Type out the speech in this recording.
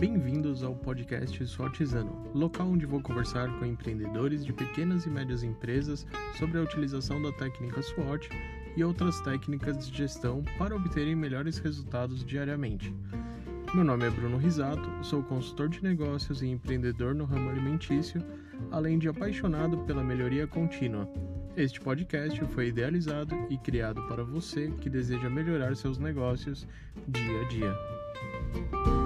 Bem-vindos ao podcast SWOTZANO, local onde vou conversar com empreendedores de pequenas e médias empresas sobre a utilização da técnica SWOT e outras técnicas de gestão para obterem melhores resultados diariamente. Meu nome é Bruno Risato, sou consultor de negócios e empreendedor no ramo alimentício, além de apaixonado pela melhoria contínua. Este podcast foi idealizado e criado para você que deseja melhorar seus negócios dia a dia.